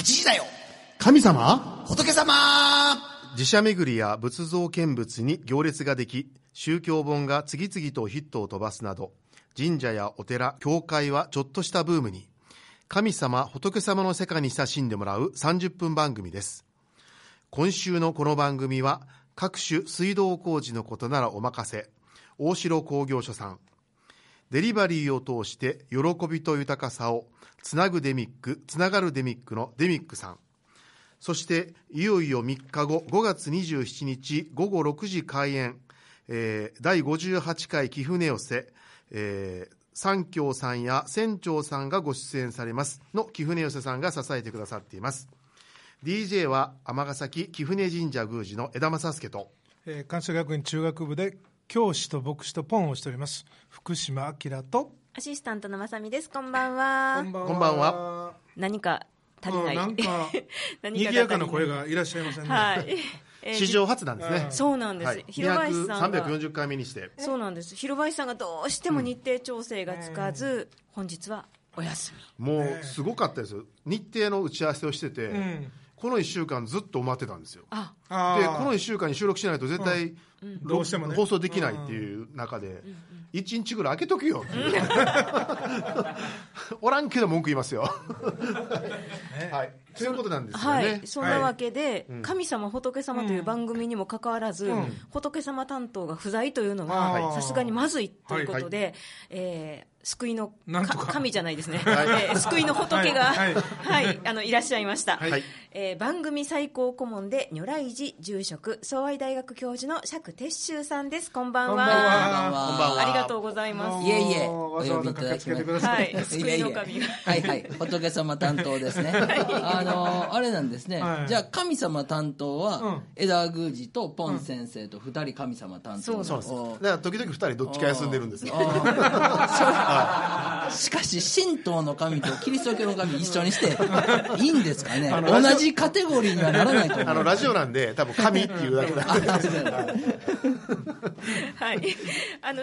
8時だよ。神様、仏様。寺社巡りや仏像見物に行列ができ、宗教本が次々とヒットを飛ばすなど、神社やお寺、教会はちょっとしたブームに。神様、仏様の世界に親しんでもらう30分番組です。今週のこの番組は、各種水道工事のことならお任せ、大城工業所さん。デリバリーを通して喜びと豊かさをつなぐデミック、つながるデミックのデミックさん。そしていよいよ3日後、5月27日午後6時開演、第58回貴船寄せ、三協さんや船長さんがご出演されますの貴船寄せさんが支えてくださっています。DJ は尼崎貴船神社宮司の枝正介と、関西学院中学部で教師と牧師とポンをしております福島明とアシスタントのまさみです。こんばんは。こんばんは。何か足りない、なんかにぎやかな声がいらっしゃいませんね、はい史上初なんですね。そうなんです、はい、広林さんが340回目にして。そうなんです。広林さんがどうしても日程調整がつかず、本日はお休み。もうすごかったですよ。日程の打ち合わせをしてて、この1週間ずっと待ってたんですよ。でこの1週間に収録しないと絶対、どうしてもね、放送できないっていう中で、1日ぐらい空けとくよっていう、おらんけど文句言いますよ、はい、ということなんですよね、はい、そんなわけで、神様仏様という番組にもかかわらず、仏様担当が不在というのはさすがにまずいということで、救いの神じゃないですね、救いの仏が、いらっしゃいました、番組最高顧問で如来寺住職相愛大学教授の釈徹宗さんです。こんばんは。ありがとうございます。いえいえ、お呼びいただきまして、救いの神仏様担当ですね、あれなんですね、じゃあ神様担当は枝宮司とポン先生と2人神様担当。そうそう、だから時々2人どっちか休んでるんですよ。しかし神道の神とキリスト教の神一緒にしていいんですかね。同じカテゴリーにはならないと思う。ラジオなんで多分神っていうだけなんで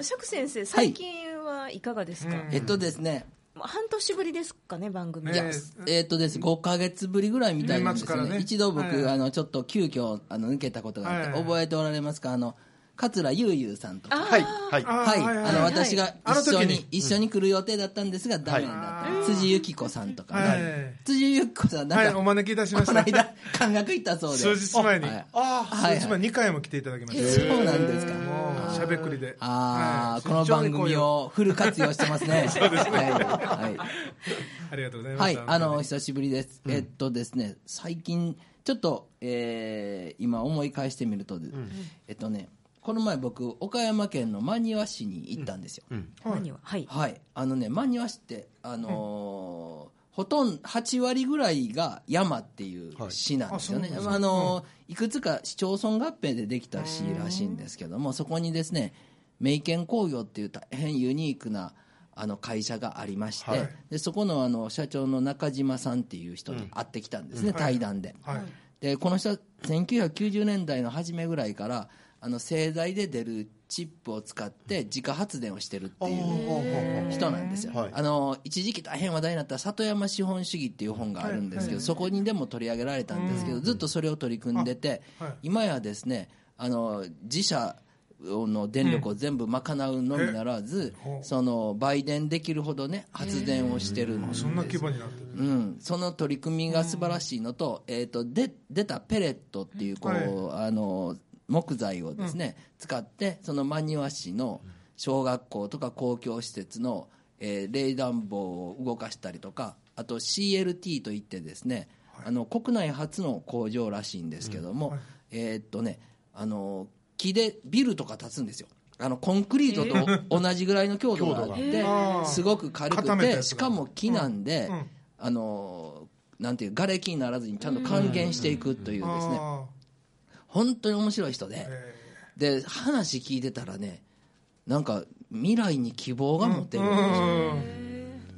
釈先生、最近はいかがですか。ですね、半年ぶりですかね、番組。です5ヶ月ぶりぐらいみたいなんですよね。一度僕ちょっと急遽抜けたことがあって、覚えておられますか、桂ゆうゆうさんとか、私が一緒に来る予定だったんですがダメだった、辻由紀子さんとか、辻由紀子さんなんか、お招きいたしました。この間見学行ったそうで、数日前に2回も来ていただきました。そうなんですか。しゃべくりで、この番組をフル活用してますね。そうですね、ありがとうございます。久しぶりです。ですね、最近ちょっと今思い返してみると、この前僕岡山県の真庭市に行ったんですよ。真庭市って、ほとんど8割ぐらいが山っていう市なんですよね、いくつか市町村合併でできた市らしいんですけども、そこにですね名県工業っていう大変ユニークな会社がありまして、でそこの社長の中島さんっていう人に会ってきたんですね、対談で、でこの人は1990年代の初めぐらいから製材で出るチップを使って自家発電をしてるっていう人なんですよ。一時期大変話題になった里山資本主義っていう本があるんですけど、そこにでも取り上げられたんですけど、ずっとそれを取り組んでて、今やですね自社の電力を全部賄うのみならず、売電できるほどね発電をしてるんです。そんな規模になってる、その取り組みが素晴らしいのと、出たペレットっていう木材をですね、使って、その真庭市の小学校とか公共施設の、冷暖房を動かしたりとか、あと CLT といってですね、国内初の工場らしいんですけども、木でビルとか建つんですよ。コンクリートと同じぐらいの強度があって、すごく軽くて、しかも木なんで、なんていう瓦礫にならずにちゃんと還元していくというですね、本当に面白い人で、話聞いてたらね、なんか未来に希望が持てるん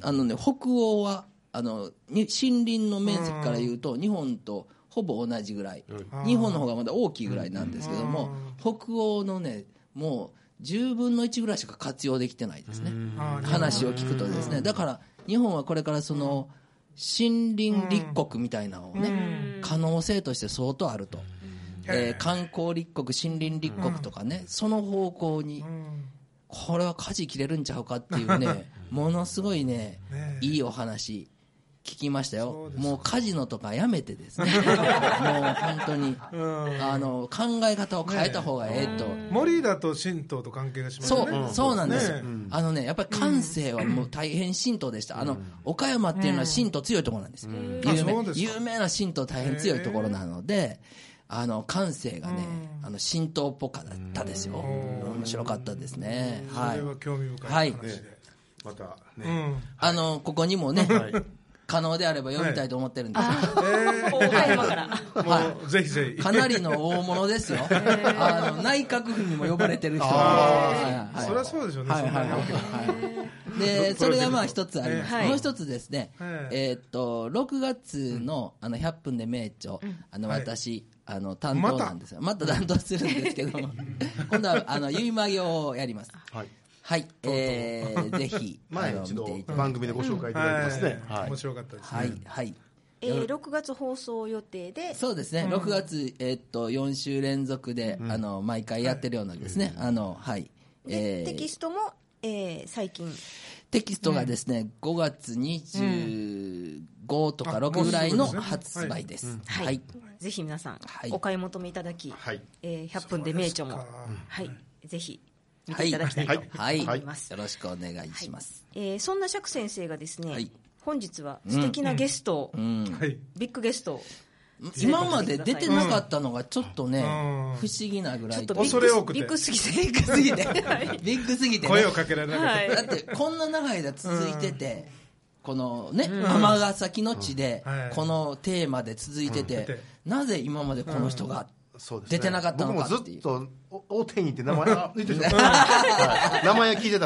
ですよ、北欧は森林の面積からいうと日本とほぼ同じぐらい、日本の方がまだ大きいぐらいなんですけども、北欧のねもう10分の1ぐらいしか活用できてないですね、話を聞くとですね。だから日本はこれからその森林立国みたいなのをね、うん、可能性として相当あると、観光立国森林立国とかね、うん、その方向に、うん、これは舵切れるんちゃうかっていうねものすごい ねいいお話聞きましたよ。もうカジノとかやめてですねもう本当に、うん、考え方を変えた方がええと、ね、森だと神道と関係がしますよね。そうなんです、ね、やっぱり関西はもう大変神道でした、うん、岡山っていうのは神道強いところなんです、うん、有名な神道大変強いところなので、感性がね、神道っぽかったですよ。面白かったですね。はい、それは興味深い話で、はい、またね、うん、ここにもね、はい、可能であれば読みたいと思ってるんですよ、はい、ぜひぜひ。かなりの大物ですよ、内閣府にも呼ばれてる人、はい、そりゃそうでしょうね、はいはいはい、でそれがまあ一つあります、もう一つですね、6月 の, 100分で名著、私、担当なんですよ。また担当するんですけど今度は結いま行をやります、はいはい、ぜひ前一度番組でご紹介いただいてますね、うん、はい、面白かったですね、はいはい、6月放送予定で、そうですね、うん、6月、4週連続で、うん、毎回やってるようなんですね、はい、はい、テキストも、最近テキストがですね、うん、5月25とか6ぐらいの発売です、うん、はい、はい、ぜひ皆さん、はい、お買い求めいただき、はい、100分で名著も、はい、ぜひ見ていただきたいと思います、はいはいはい、よろしくお願いします、はい、そんな釈先生がですね、はい、本日は素敵なゲストを、うんうん、ビッグゲストを、今まで出てなかったのがちょっとね、不思議なぐらい、ちょっとビッグすぎてビッグすぎて、ね、声をかけられなかった、はい、だってこんな長い間続いてて、このね、尼崎の地で、このテーマで続いてて、なぜ今までこの人が、そうですね、出てなかったのかっていう。僕もずっと大手にって名前は聞いてた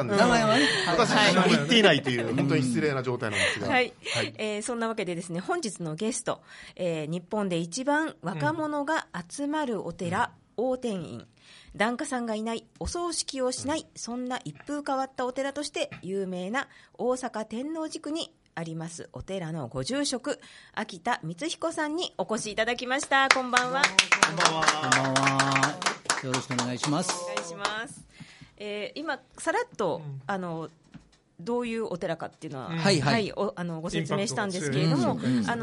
んですよ、名前はね、私は言っていないという本当に失礼な状態なんですが、はいはい、そんなわけでですね、本日のゲスト、日本で一番若者が集まるお寺、応天院、檀家さんがいない、お葬式をしない、そんな一風変わったお寺として有名な大阪天王寺区にありますお寺のご住職、秋田光彦さんにお越しいただきました。こんばんは。こんばんは、よろしくお願いします。お願いします、今さらっと、どういうお寺かっていうのは、うん、はいはい、ご説明したんですけれども、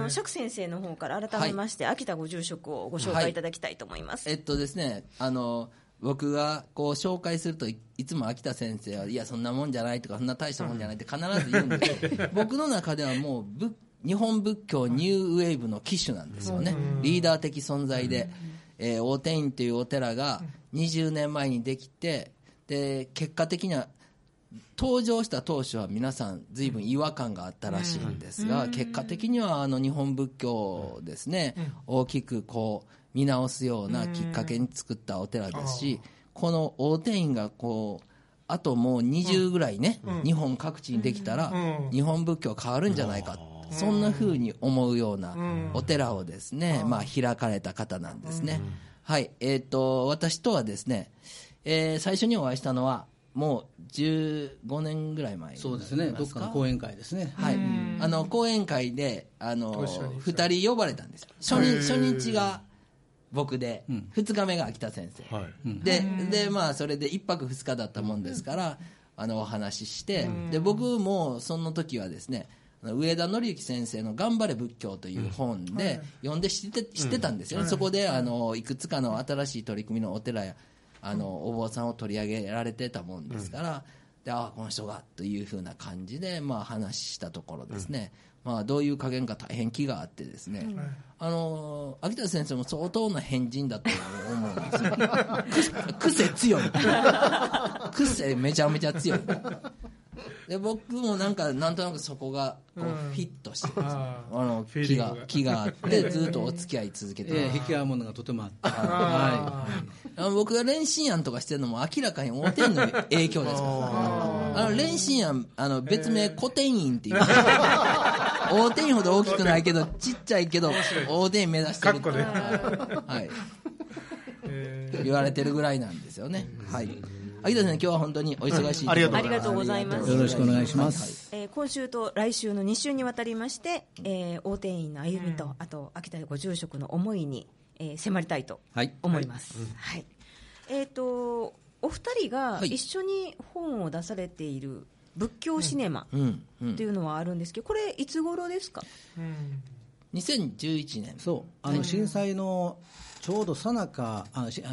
釈先生の方から改めまして、はい、秋田ご住職をご紹介いただきたいと思います、はい、ですね、僕がこう紹介すると いつも秋田先生は、いやそんなもんじゃないとか、そんな大したもんじゃないって必ず言うんですけど僕の中ではもう日本仏教ニューウェーブの旗手なんですよね、リーダー的存在で、応天院というお寺が20年前にできて、で結果的には登場した当初は皆さん随分違和感があったらしいんですが、結果的には日本仏教ですね、大きくこう見直すようなきっかけに作ったお寺ですし、この応天院がこうあともう20ぐらいね、日本各地にできたら日本仏教変わるんじゃないか、そんな風に思うようなお寺をですね、まあ開かれた方なんですね。はい、私とはですね、最初にお会いしたのはもう15年ぐらい前、そうですね、どっかの講演会ですね、はい、講演会で2人呼ばれたんですよ。初日が僕で、2日目が秋田先生、はい、でまあそれで1泊2日だったもんですから、お話しして、で僕もその時はですね、上田紀之先生の頑張れ仏教という本で読んで知ってたんですよね、そこでいくつかの新しい取り組みのお寺やお坊さんを取り上げられてたもんですから、で、ああこの人がというふうな感じで、まあ、話したところですね、まあ、どういう加減か大変気があってですね、秋田先生も相当な変人だと思うんですよ癖強い癖めちゃめちゃ強いで、僕もなんとなくそこがこうフィットしてですね、気があってずっとお付き合い続けて、引き合うものがとてもあって、はい、僕が練心庵とかしてるのも明らかに応天の影響ですから練心庵、別名古典院っていう応天ほど大きくないけどちっちゃいけど応天目指してるって、はい、言われてるぐらいなんですよね、はい、秋田さん、今日は本当にお忙しい、ありがとうございます。よろしくお願いします、はいはい。今週と来週の2週にわたりまして、大定員の歩みと、あと秋田でご住職の思いに、迫りたいと思います、はいはい。お二人が一緒に本を出されている仏教シネマというのはあるんですけど、これいつ頃ですか？2011年、そう震災のちょうど最中、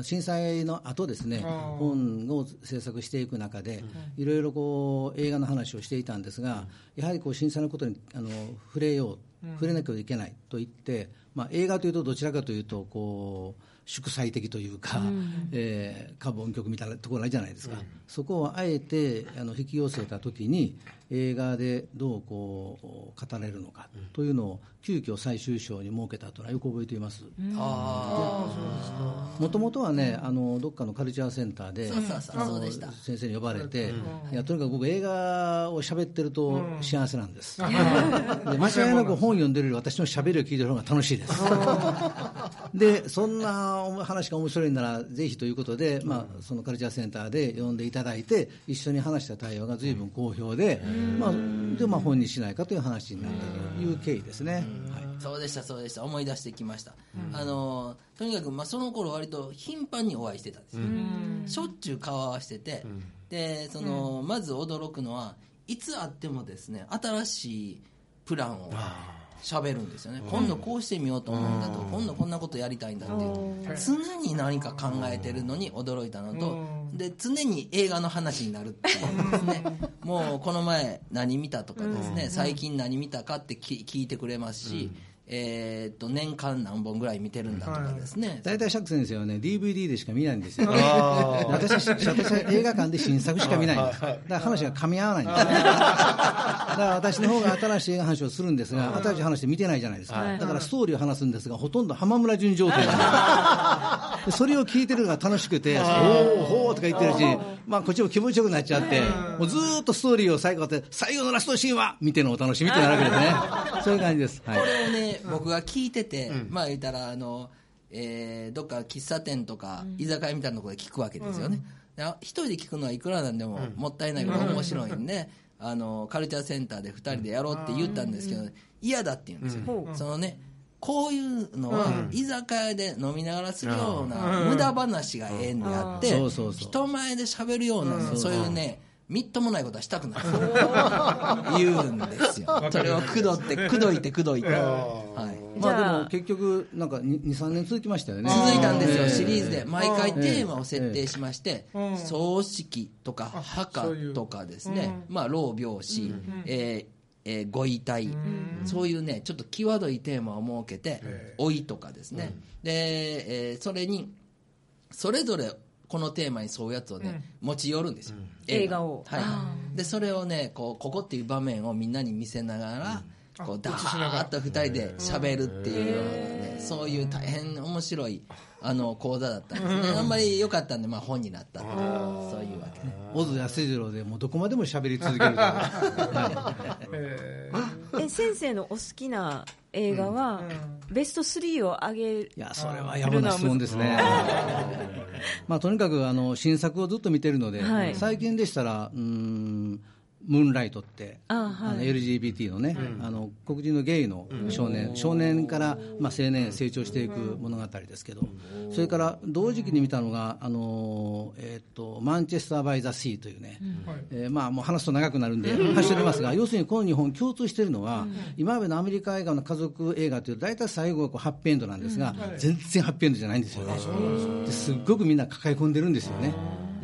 震災の後ですね、本を制作していく中でいろいろこう映画の話をしていたんですが、やはりこう震災のことに触れなきゃいけないと言って、映画というとどちらかというとこう祝祭的というか、歌舞音曲みたいなところないじゃないですか、そこをあえて引き寄せたときに映画でどうこう語れるのかというのを急遽最終章に設けたというのはよく覚えています、もともとはね、どっかのカルチャーセンターで先生に呼ばれて、いやとにかく僕映画を喋ってると幸せなんです、で間違いなく本読んでるより私の喋りを聞いてる方が楽しいですでそんな話が面白いならぜひということで、そのカルチャーセンターで呼んでいただいて一緒に話した対話が随分好評で、本にしないかという話になったという経緯ですね、はい、そうでした思い出してきました、とにかくその頃割と頻繁にお会いしてたんですよ、しょっちゅう顔合わせてて、でまず驚くのはいつあってもですね、新しいプランを喋るんですよね。今度こうしてみようと思うんだと、今度こんなことやりたいんだっていう、常に何か考えてるのに驚いたのと、で常に映画の話になるっていうですねもうこの前何見たとかですね、最近何見たかって聞いてくれますし、年間何本ぐらい見てるんだとかですね、大体釈先生はね DVD でしか見ないんですよ私は映画館で新作しか見ないんです。だから話が噛み合わないんですだから私の方が新しい映画話をするんですが、新しい話で見てないじゃないですか、だからストーリーを話すんですが、ほとんど浜村淳状態なんですそれを聞いてるのが楽しくて、おほーとか言ってるうちに、こっちも気持ちよくなっちゃって、もうずっとストーリーを最後って、最後のラストシーンは見てのお楽しみとなるわけですねそういう感じです、はい。これをね僕が聞いてて、言ったらどっか喫茶店とか居酒屋みたいなところで聞くわけですよね、一人で聞くのはいくらなんでももったいないから面白いんで、カルチャーセンターで2人でやろうって言ったんですけど、嫌だって言うんですよ、こういうのは居酒屋で飲みながらするような無駄話がええのやって、人前で喋るような、そういうねみっともないことはしたくない言うんですよ。それをくどいて、はい。でも結局なんか 2,3 年続きましたよね。続いたんですよ、シリーズで毎回テーマを設定しまして、葬式とか墓とかですね、老病死、ご遺体、そういうねちょっと際どいテーマを設けて、老いとかですね、で、それにそれぞれこのテーマにそういうやつをね、持ち寄るんですよ、映画を、はい、でそれをねここっていう場面をみんなに見せながら、こうダーッと2人で喋るっていうような、そういう大変面白い講座だったんですね、あんまり良かったんで、本になったっていう、そういうわけで、小津安二郎でもうどこまでも喋り続ける先生のお好きな映画は、ベスト3を上げるのは、それはやばな質問ですねとにかく新作をずっと見てるので、最近でしたらムーンライトってLGBT のね、黒人のゲイの少年から青年成長していく物語ですけど、それから同時期に見たのがマンチェスターバイザシーというね、もう話すと長くなるんで走りますが、要するにこの日本共通しているのは、今までのアメリカ映画の家族映画という大体最後はこうハッピーエンドなんですが、全然ハッピーエンドじゃないんですよね。ですっごくみんな抱え込んでるんですよね。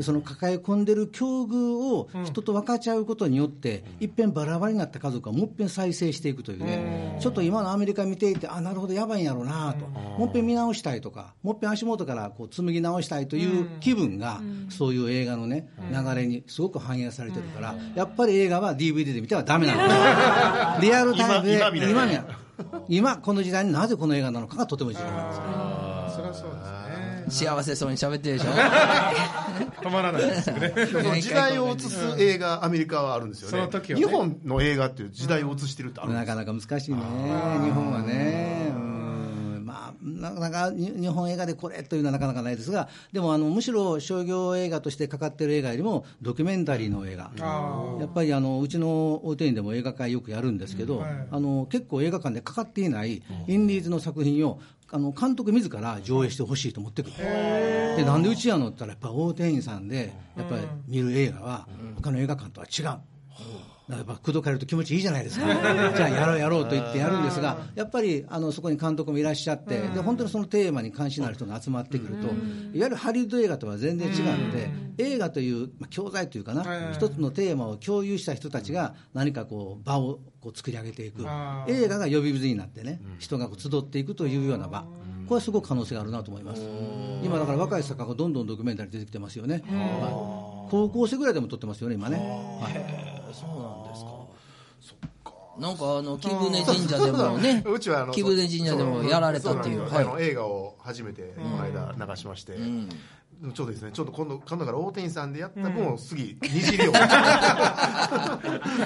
その抱え込んでる境遇を人と分かち合うことによって、いっぺんバラバラになった家族はもっぺん再生していくというね、ちょっと今のアメリカ見ていて、なるほどやばいんやろうなと、もっぺん見直したいとか、もっぺん足元からこう紡ぎ直したいという気分が、そういう映画のね流れにすごく反映されてるから、やっぱり映画は DVD で見てはダメなんですリアルタイムで今この時代になぜこの映画なのかがとても重要なんです。それはそうですね。幸せそうに喋ってるでしょ止まらないですよね時代を映す映画、アメリカはあるんですよ ね、 その時はね、日本の映画っていう時代を映してるってあるんです。なかなか難しいね、日本はね。なかなか日本映画でこれというのはなかなかないですが、でもむしろ商業映画としてかかってる映画よりもドキュメンタリーの映画、やっぱりうちの大手院でも映画会よくやるんですけど、はい、結構映画館でかかっていないインディーズの作品を監督自ら上映してほしいと思ってくる。でなんでうちやのって言ったら、やっぱ大手院さんでやっぱり見る映画は他の映画館とは違う、やっぱ口説かれると気持ちいいじゃないですか、じゃあやろうやろうと言ってやるんですが、やっぱりそこに監督もいらっしゃって、で本当にそのテーマに関心のある人が集まってくると、いわゆるハリウッド映画とは全然違うので、映画という、教材というかな、一つのテーマを共有した人たちが何かこう場をこう作り上げていく、映画が呼び水になってね、人がこう集っていくというような場、これはすごく可能性があるなと思います。今だから若い作家がどんどんドキュメンタリー出てきてますよね、高校生ぐらいでも撮ってますよね今ね、そうなんですか。そっか。なんか貴船神社でもね、うちは貴船神社でもやられたっていう、はい、映画を初めてこの間流しまして、ちょうどですね、ちょっと今度から大手院さんでやった分を次にじりを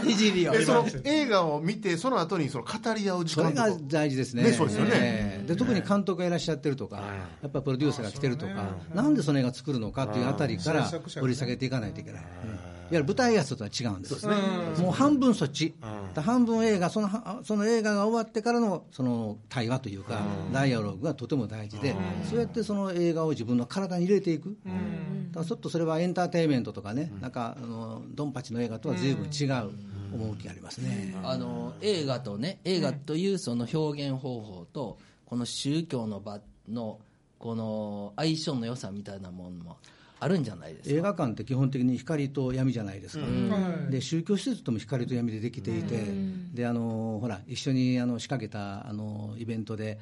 にじりをその映画を見て、その後にその語り合う時間とか、それが大事ですね。そうですよね。で特に監督がいらっしゃってるとか、やっぱりプロデューサーが来てるとか、なんでその映画作るのかっていうあたりから掘り下げていかないといけない。いわゆる舞台挨拶とは違うんです。そうですね。もう半分そっち、半分映画、その映画が終わってからのその対話というか、ダイアログがとても大事で、そうやってその映画を自分の体に入れていく。だからちょっとそれはエンターテインメントとかね、なんかドンパチの映画とは随分違う趣がありますね。映画とね、映画というその表現方法とこの宗教の場のこの相性の良さみたいなものもあるんじゃないですか。映画館って基本的に光と闇じゃないですか、で宗教施設とも光と闇でできていて、でほら一緒に仕掛けたイベントで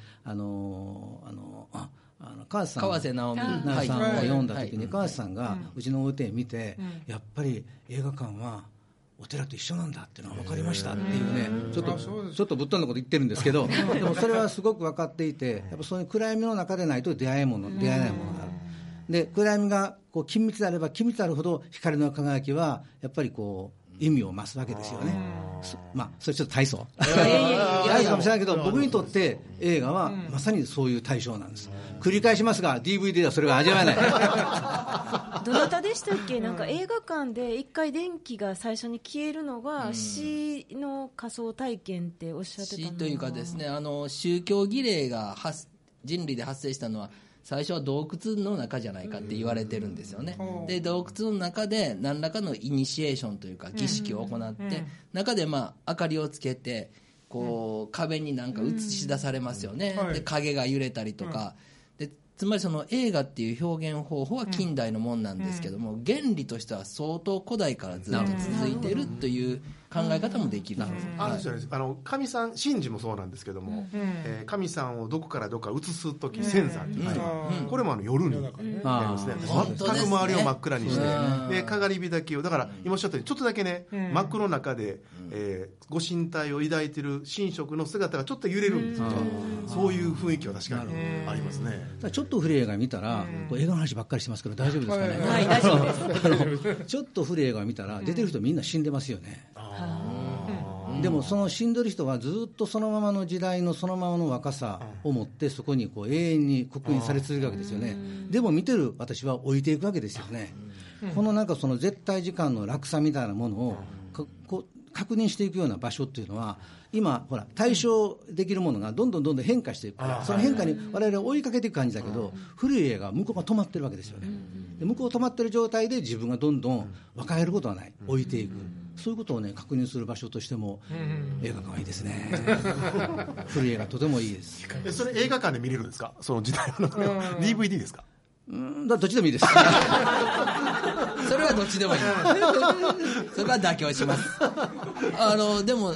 川瀬直美さんが読んだ時に、川瀬さんがうちの大手院見て、やっぱり映画館はお寺と一緒なんだっていうのは分かりましたっていうね、ちょっとぶっ飛んだこと言ってるんですけど、でもそれはすごく分かっていて、やっぱそういう暗闇の中でないと出会えないものがある。で暗闇がこう緊密であれば緊密であるほど光の輝きはやっぱりこう意味を増すわけですよね。それちょっと大層大層かもしれないけど、僕にとって映画はまさにそういう対象なんです。繰り返しますが DVD ではそれが味わえないどなたでしたっけ、なんか映画館で一回電気が最初に消えるのが死の仮想体験っておっしゃってたの、死というかですね、宗教儀礼が人類で発生したのは最初は洞窟の中じゃないかって言われてるんですよね。で洞窟の中で何らかのイニシエーションというか儀式を行って、中で明かりをつけてこう壁に何か映し出されますよね。で影が揺れたりとかで、つまりその映画っていう表現方法は近代のもんなんですけども、原理としては相当古代からずっと続いてるという考え方もできる。神さん神事もそうなんですけども、神さんをどこからどこか移すとき、千山というこれも夜にやりますね。全く周りを真っ暗にしてで、かがり火だけを、だから今おっしゃったようにちょっとだけね、真っ暗の中でご神体を抱いている神職の姿がちょっと揺れるんですよ。そういう雰囲気は確かにありますね。ちょっと古い映画見たら、映画の話ばっかりしてますけど大丈夫ですかね。はい、大丈夫です。ちょっと古い映画見たら出てる人みんな死んでますよね。でもその死んでる人はずっとそのままの時代のそのままの若さを持って、そこにこう永遠に刻印され続けるわけですよね。でも見てる私は置いていくわけですよね。このなんかその絶対時間の落差みたいなものを確認していくような場所っていうのは、今ほら対象できるものがどんどん変化していくから、その変化に我々は追いかけていく感じだけど、古い映画は向こうが止まってるわけですよね。で向こうが止まってる状態で自分がどんどん若返ることはない、置いていく、そういうことをね確認する場所としても映画館はいいですね。古い映画とてもいいです。それ映画館で見れるんですか、その時代のDVD ですか。どっちでもいいです。それはどっちでもいい。それは妥協します。でも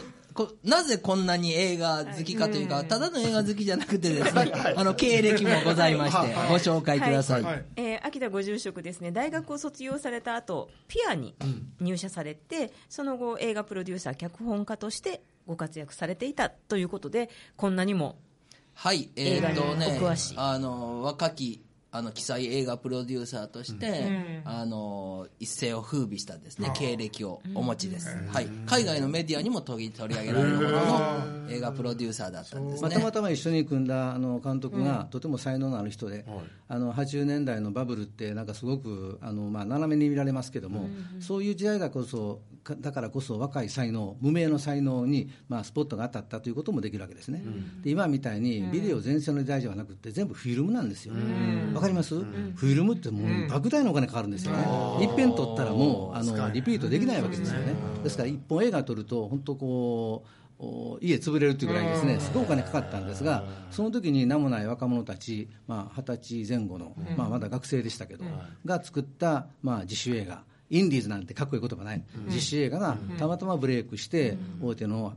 なぜこんなに映画好きかというか、ただの映画好きじゃなくてですね、経歴もございましてご紹介ください。秋田ご住職ですね、大学を卒業された後ピアに入社されて、その後映画プロデューサー脚本家としてご活躍されていたということで、こんなにも映画にお詳しい、若き記載映画プロデューサーとして、一世を風靡したですね経歴をお持ちです。はい、海外のメディアにも取り上げられるほどの映画プロデューサーだったんですね。まあ、たまたま一緒に組んだ監督がとても才能のある人で、うん、80年代のバブルってなんかすごくまあ、斜めに見られますけども、うん、そういう時代がこそだからこそ若い才能、無名の才能に、まあ、スポットが当たったということもできるわけですね、うん、で今みたいにビデオ全盛の時代じゃなくて全部フィルムなんですよ。わかります、うん、フィルムってもう莫大なお金かかるんですよね、うん、一遍撮ったらもうリピートできないわけですよね、うん、ですから一本映画撮ると本当こう家潰れるというぐらいですね、すごいお金かかったんですが、その時に名もない若者たち、まあ、20歳前後の、まあ、まだ学生でしたけど、が作った、まあ、自主映画、インディーズなんてかっこいい言葉ない、自主映画がたまたまブレイクして、大手の、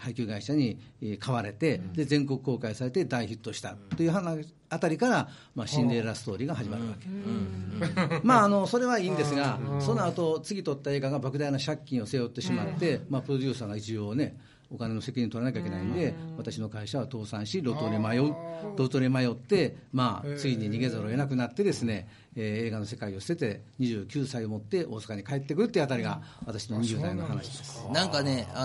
配給会社に買われて、で全国公開されて大ヒットしたという話あたりから、まあ、シンデレラストーリーが始まるわけ、うんうん、まあ、それはいいんですが、その後次撮った映画が莫大な借金を背負ってしまって、まあ、プロデューサーが一応ね、お金の責任を取らなきゃいけないんで、私の会社は倒産し、路頭に迷って、まあ、ついに逃げざるを得なくなってですね、映画の世界を捨てて29歳をもって大阪に帰ってくるっていうあたりが私の20代の話です。なんかね、ま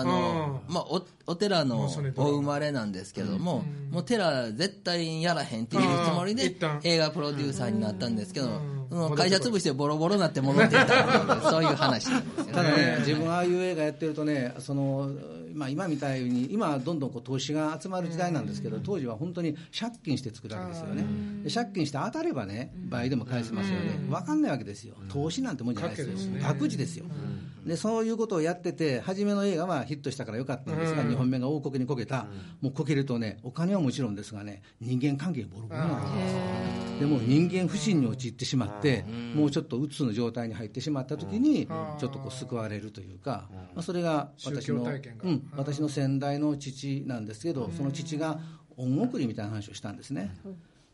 あ、お寺のお生まれなんですけども、もう寺絶対やらへんっていうつもりで映画プロデューサーになったんですけど、会社潰してボロボロになって戻っていったそういう話なんですよね。ただね、自分はああいう映画やってるとね、まあ、今みたいに今はどんどんこう投資が集まる時代なんですけど、当時は本当に借金して作るわけですよね。で借金して当たればね、倍でも返せますよね。分かんないわけですよ、投資なんてもんじゃないですよ、博打ですよ。でそういうことをやってて、初めの映画はヒットしたからよかったんですが、2本目が大こけにこけた、もうこけるとね、お金はもちろんですがね、人間関係ボロボロなんですよ。でも人間不信に陥ってしまって、もうちょっとうつの状態に入ってしまった時にちょっとこう救われるというか、まあ、それが私の先代の父なんですけど、その父が恩送りみたいな話をしたんですね。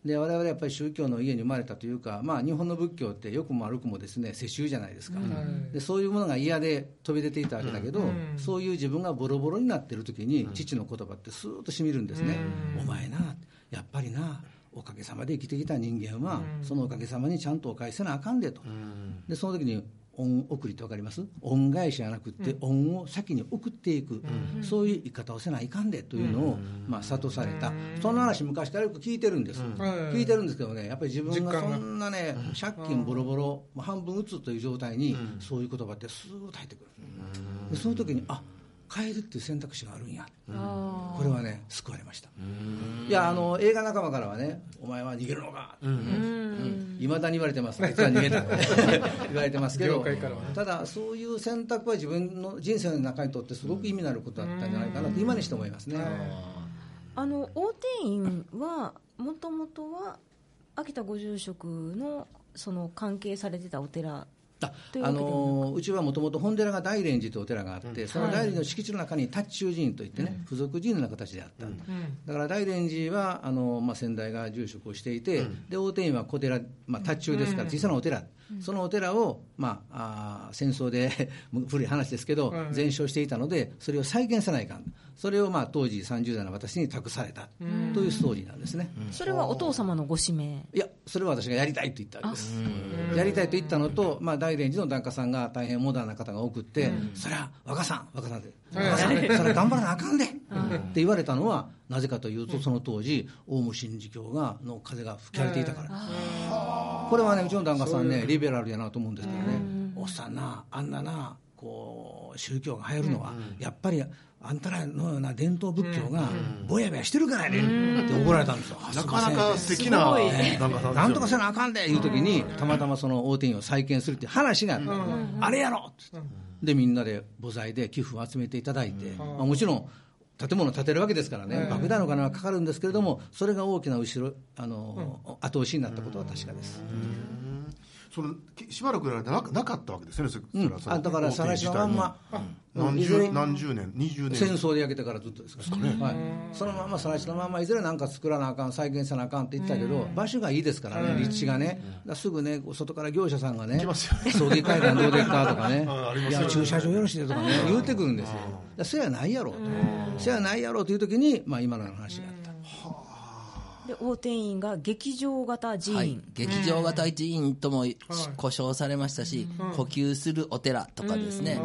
で我々やっぱり宗教の家に生まれたというか、まあ、日本の仏教って良くも悪くもですね、世襲じゃないですか、うん、でそういうものが嫌で飛び出ていたわけだけど、うん、そういう自分がボロボロになっている時に、うん、父の言葉ってスーッとしみるんですね、うん、お前な、やっぱりな、おかげさまで生きてきた人間は、うん、そのおかげさまにちゃんとお返せなあかんでと、うん、でその時に恩送りって分かります？恩返しじゃなくって恩を先に送っていく、うん、そういう言い方をせないかんでというのを、まあ、諭された。その話昔からよく聞いてるんです、うん、聞いてるんですけどね、やっぱり自分がそんなね、借金ボロボロ、半分打つという状態に、うん、そういう言葉ってスーッと入ってくる、うん、でその時に、あ、変えるっていう選択肢があるんや、うん、これはね、救われました。いや、映画仲間からはね、お前は逃げるのか、うんうん、未だに言われてます、実は逃げた言われてますけど、ただそういう選択は自分の人生の中にとってすごく意味のあることだったんじゃないかなと今にして思いますね。大定員はもともとは秋田ご住職のその関係されてたお寺、うちはもともと本寺が大蓮寺というお寺があって、うん、その大蓮寺の敷地の中に達中寺院といってね、うん、付属寺院の形であった、うん、だから大蓮寺はまあ、先代が住職をしていて、うん、で大定院は小寺、まあ、達中ですから小さなお寺、うん、そのお寺を、まあ、戦争で古い話ですけど、うん、全焼していたので、それを再現せないかん、それを、まあ、当時30代の私に託されたというストーリーなんですね、うん、それはお父様のご指名？いや、それは私がやりたいと言ったわけです。やりたいと言ったのと、まあ、大連寺の檀家さんが大変モダンな方が多くって、うん、そりゃ若さんそりゃ頑張らなあかんでって言われたのは、なぜかというと、その当時オウム真理教がの風が吹き荒れていたから。これはね、うちの檀家さんね、リベラルやなと思うんですけどね、おっさんな、あんなな、こう宗教が流行るのは、やっぱりあんたらのような伝統仏教がぼやぼやしてるからねって怒られたんですよ。なかなか素敵な、なんとかせなあかんでいう時に、たまたまその大手院を再建するっていう話があって、あれやろってで、みんなで墓材で寄付を集めていただいて、まあ、もちろん建物を建てるわけですからね、莫大なお金はかかるんですけれども、それが大きな後ろ後押しになったことは確かです。それしばらくやられて なかったわけですよね、うん、それだから最初はまんま何十年20年戦争で焼けてからずっとですから、ね、はい、そのままさらしのまんま、いずれ何か作らなあかん、再現さなあかんって言ったけど、場所がいいですからね、立地がね、だすぐね、外から業者さんがね、葬儀会談どうでっかとかねいや駐車場よろしいでとかね言うてくるんですよ。だせやないやろという時に、まあ、今の話があった。はあ、で応天院が劇場型寺院、はい、劇場型寺院とも呼称されましたし、呼吸するお寺とかですね、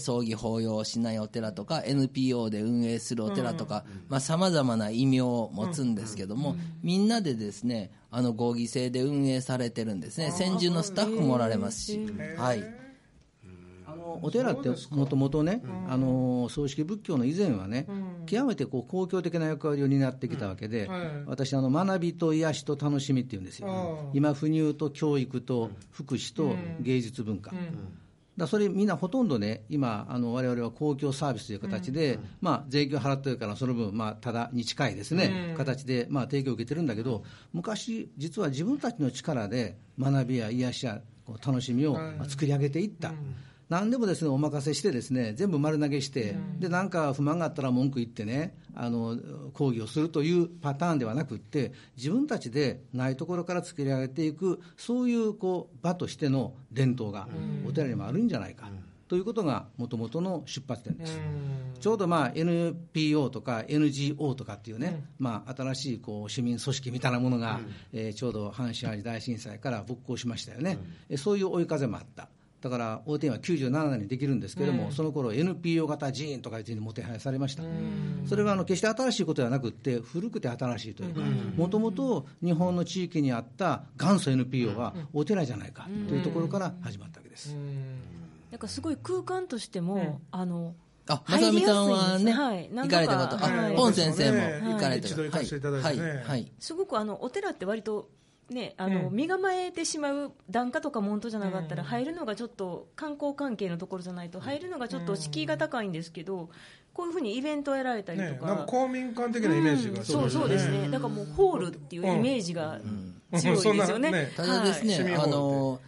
葬儀法要をしないお寺とか NPO で運営するお寺とか、さまざまな異名を持つんですけども、みんなでですね合議制で運営されてるんですね。専従のスタッフもおられますし、はい、お寺ってもともとね、葬式仏教の以前はね、極めてこう公共的な役割を担ってきたわけで、私学びと癒しと楽しみっていうんですよ。今不入と教育と福祉と芸術文化、だそれみんなほとんどね、今我々は公共サービスという形で、税金を払っているからその分、ただに近いですね、形で提供を受けてるんだけど、昔実は自分たちの力で学びや癒しやこう楽しみを作り上げていった、何でもですねお任せしてですね全部丸投げして、でなんか不満があったら文句言ってね抗議をするというパターンではなくって、自分たちでないところから作り上げていく、そういうこう場としての伝統がお寺にもあるんじゃないか、ということがもともとの出発点です。ちょうどNPO とか NGO とかっていうね、新しいこう市民組織みたいなものが、ちょうど阪神・淡路大震災から勃興しましたよね、そういう追い風もあった。だから応天は97年にできるんですけれども、その頃 NPO 型寺院とかいうふうにもてはやされました。それは決して新しいことではなくって古くて新しいというか、もともと日本の地域にあった元祖 NPO はお寺じゃないかというところから始まったわけです。なんかすごい空間としてもまさみさんはね、行かれたこと、ポン先生も行かれたこと、すごくお寺って割とね、身構えてしまう檀家とか門徒じゃなかったら入るのがちょっと観光関係のところじゃないと入るのがちょっと敷居が高いんですけど、こういうふうにイベントをやられたりとか、なんか公民館的なイメージが、そうですね、だからもうホールっていうイメージが強いですよね。ただですね、本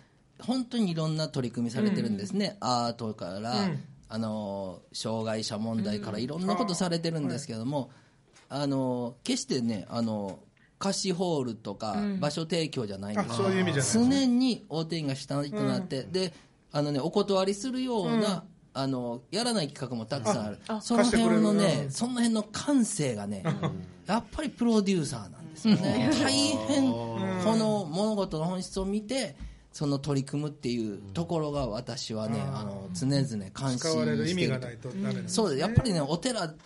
当にいろんな取り組みされてるんですね、アートから、障害者問題からいろんなことされてるんですけども、決してね貸しホールとか場所提供じゃないんです、常に応天院が主体となって、でお断りするような、やらない企画もたくさんある。その辺のね、その辺の感性がね、やっぱりプロデューサーなんですよね。大変この物事の本質を見てその取り組むっていうところが、私はね、常々関心している。使われる意味がないとダメですね。そうです。やっぱりね、お寺っ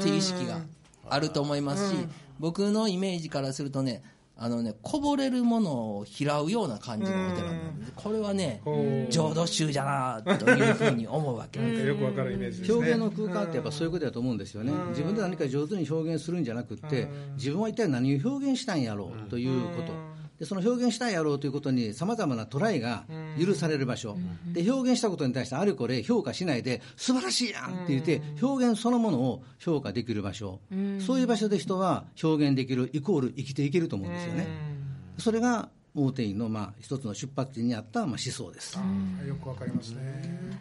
ていう意識があると思いますし、僕のイメージからするとね、こぼれるものを拾うような感じのお寺なんです。これはね、浄土宗じゃなというふうに思うわけです。よくわかるイメージですね。表現の空間ってやっぱそういうことだと思うんですよね。自分で何か上手に表現するんじゃなくって、自分は一体何を表現したいんやろうということ。でその表現したいやろうということにさまざまなトライが許される場所で、表現したことに対してあれこれ評価しないで素晴らしいやんって言って表現そのものを評価できる場所、そういう場所で人は表現できるイコール生きていけると思うんですよね。それが応天院の一つの出発点にあった思想です。よくわかりますね。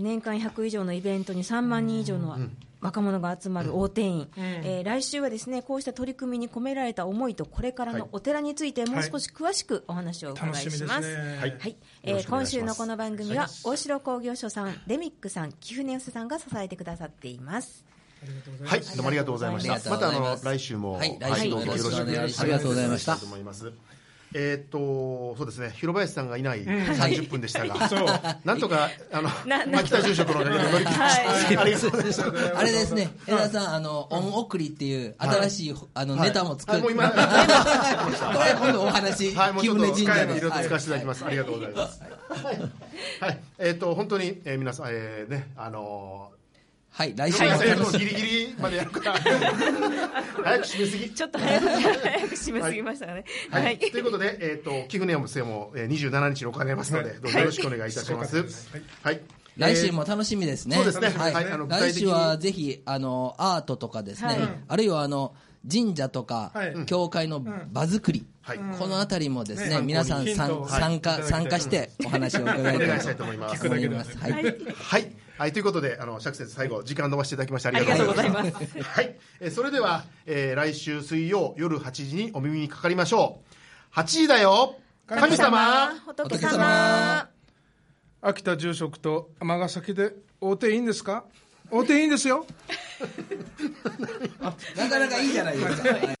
年間100以上のイベントに3万人以上の若者が集まる応天院、来週はですね、こうした取り組みに込められた思いとこれからのお寺についてもう少し詳しくお話をお伺いします。今週のこの番組は大城工業所さん、レミックさん、貴船寄さんが支えてくださっています。はい、どうもありがとうございました。また来週もどうぞよろしくお願いします。ありがとうございました。そうですね、広林さんがいない30分でしたが、なんとか秋田住職の乗り切りありがとうございました。あれですね、江田さんオン送りっていう新しいネタも作って、これ今度お話、貴船神社でいろいろ使わせていただきます。ありがとうございます。本当に皆さんね、はい、来週もギリギリまでやるから早く締めすぎちょっと早く締めすぎましたね。ということで、貴船寄も27日にお金ありますので、どうぞよろしくお願いいたします。来週も楽しみですね。そうですね。来週はぜひアートとかですね、あるいは神社とか教会の場作り、このあたりもですね、皆さん参加してお話を伺いたいと思います。はい、ということで釈先生、最後時間延ばしていただきましてありがとうございます。はい、それでは、来週水曜夜8時にお耳にかかりましょう。8時だよ神様、仏様。秋田住職と尼崎で応天院ですか？応天院ですよ。なかなかいいじゃないですか。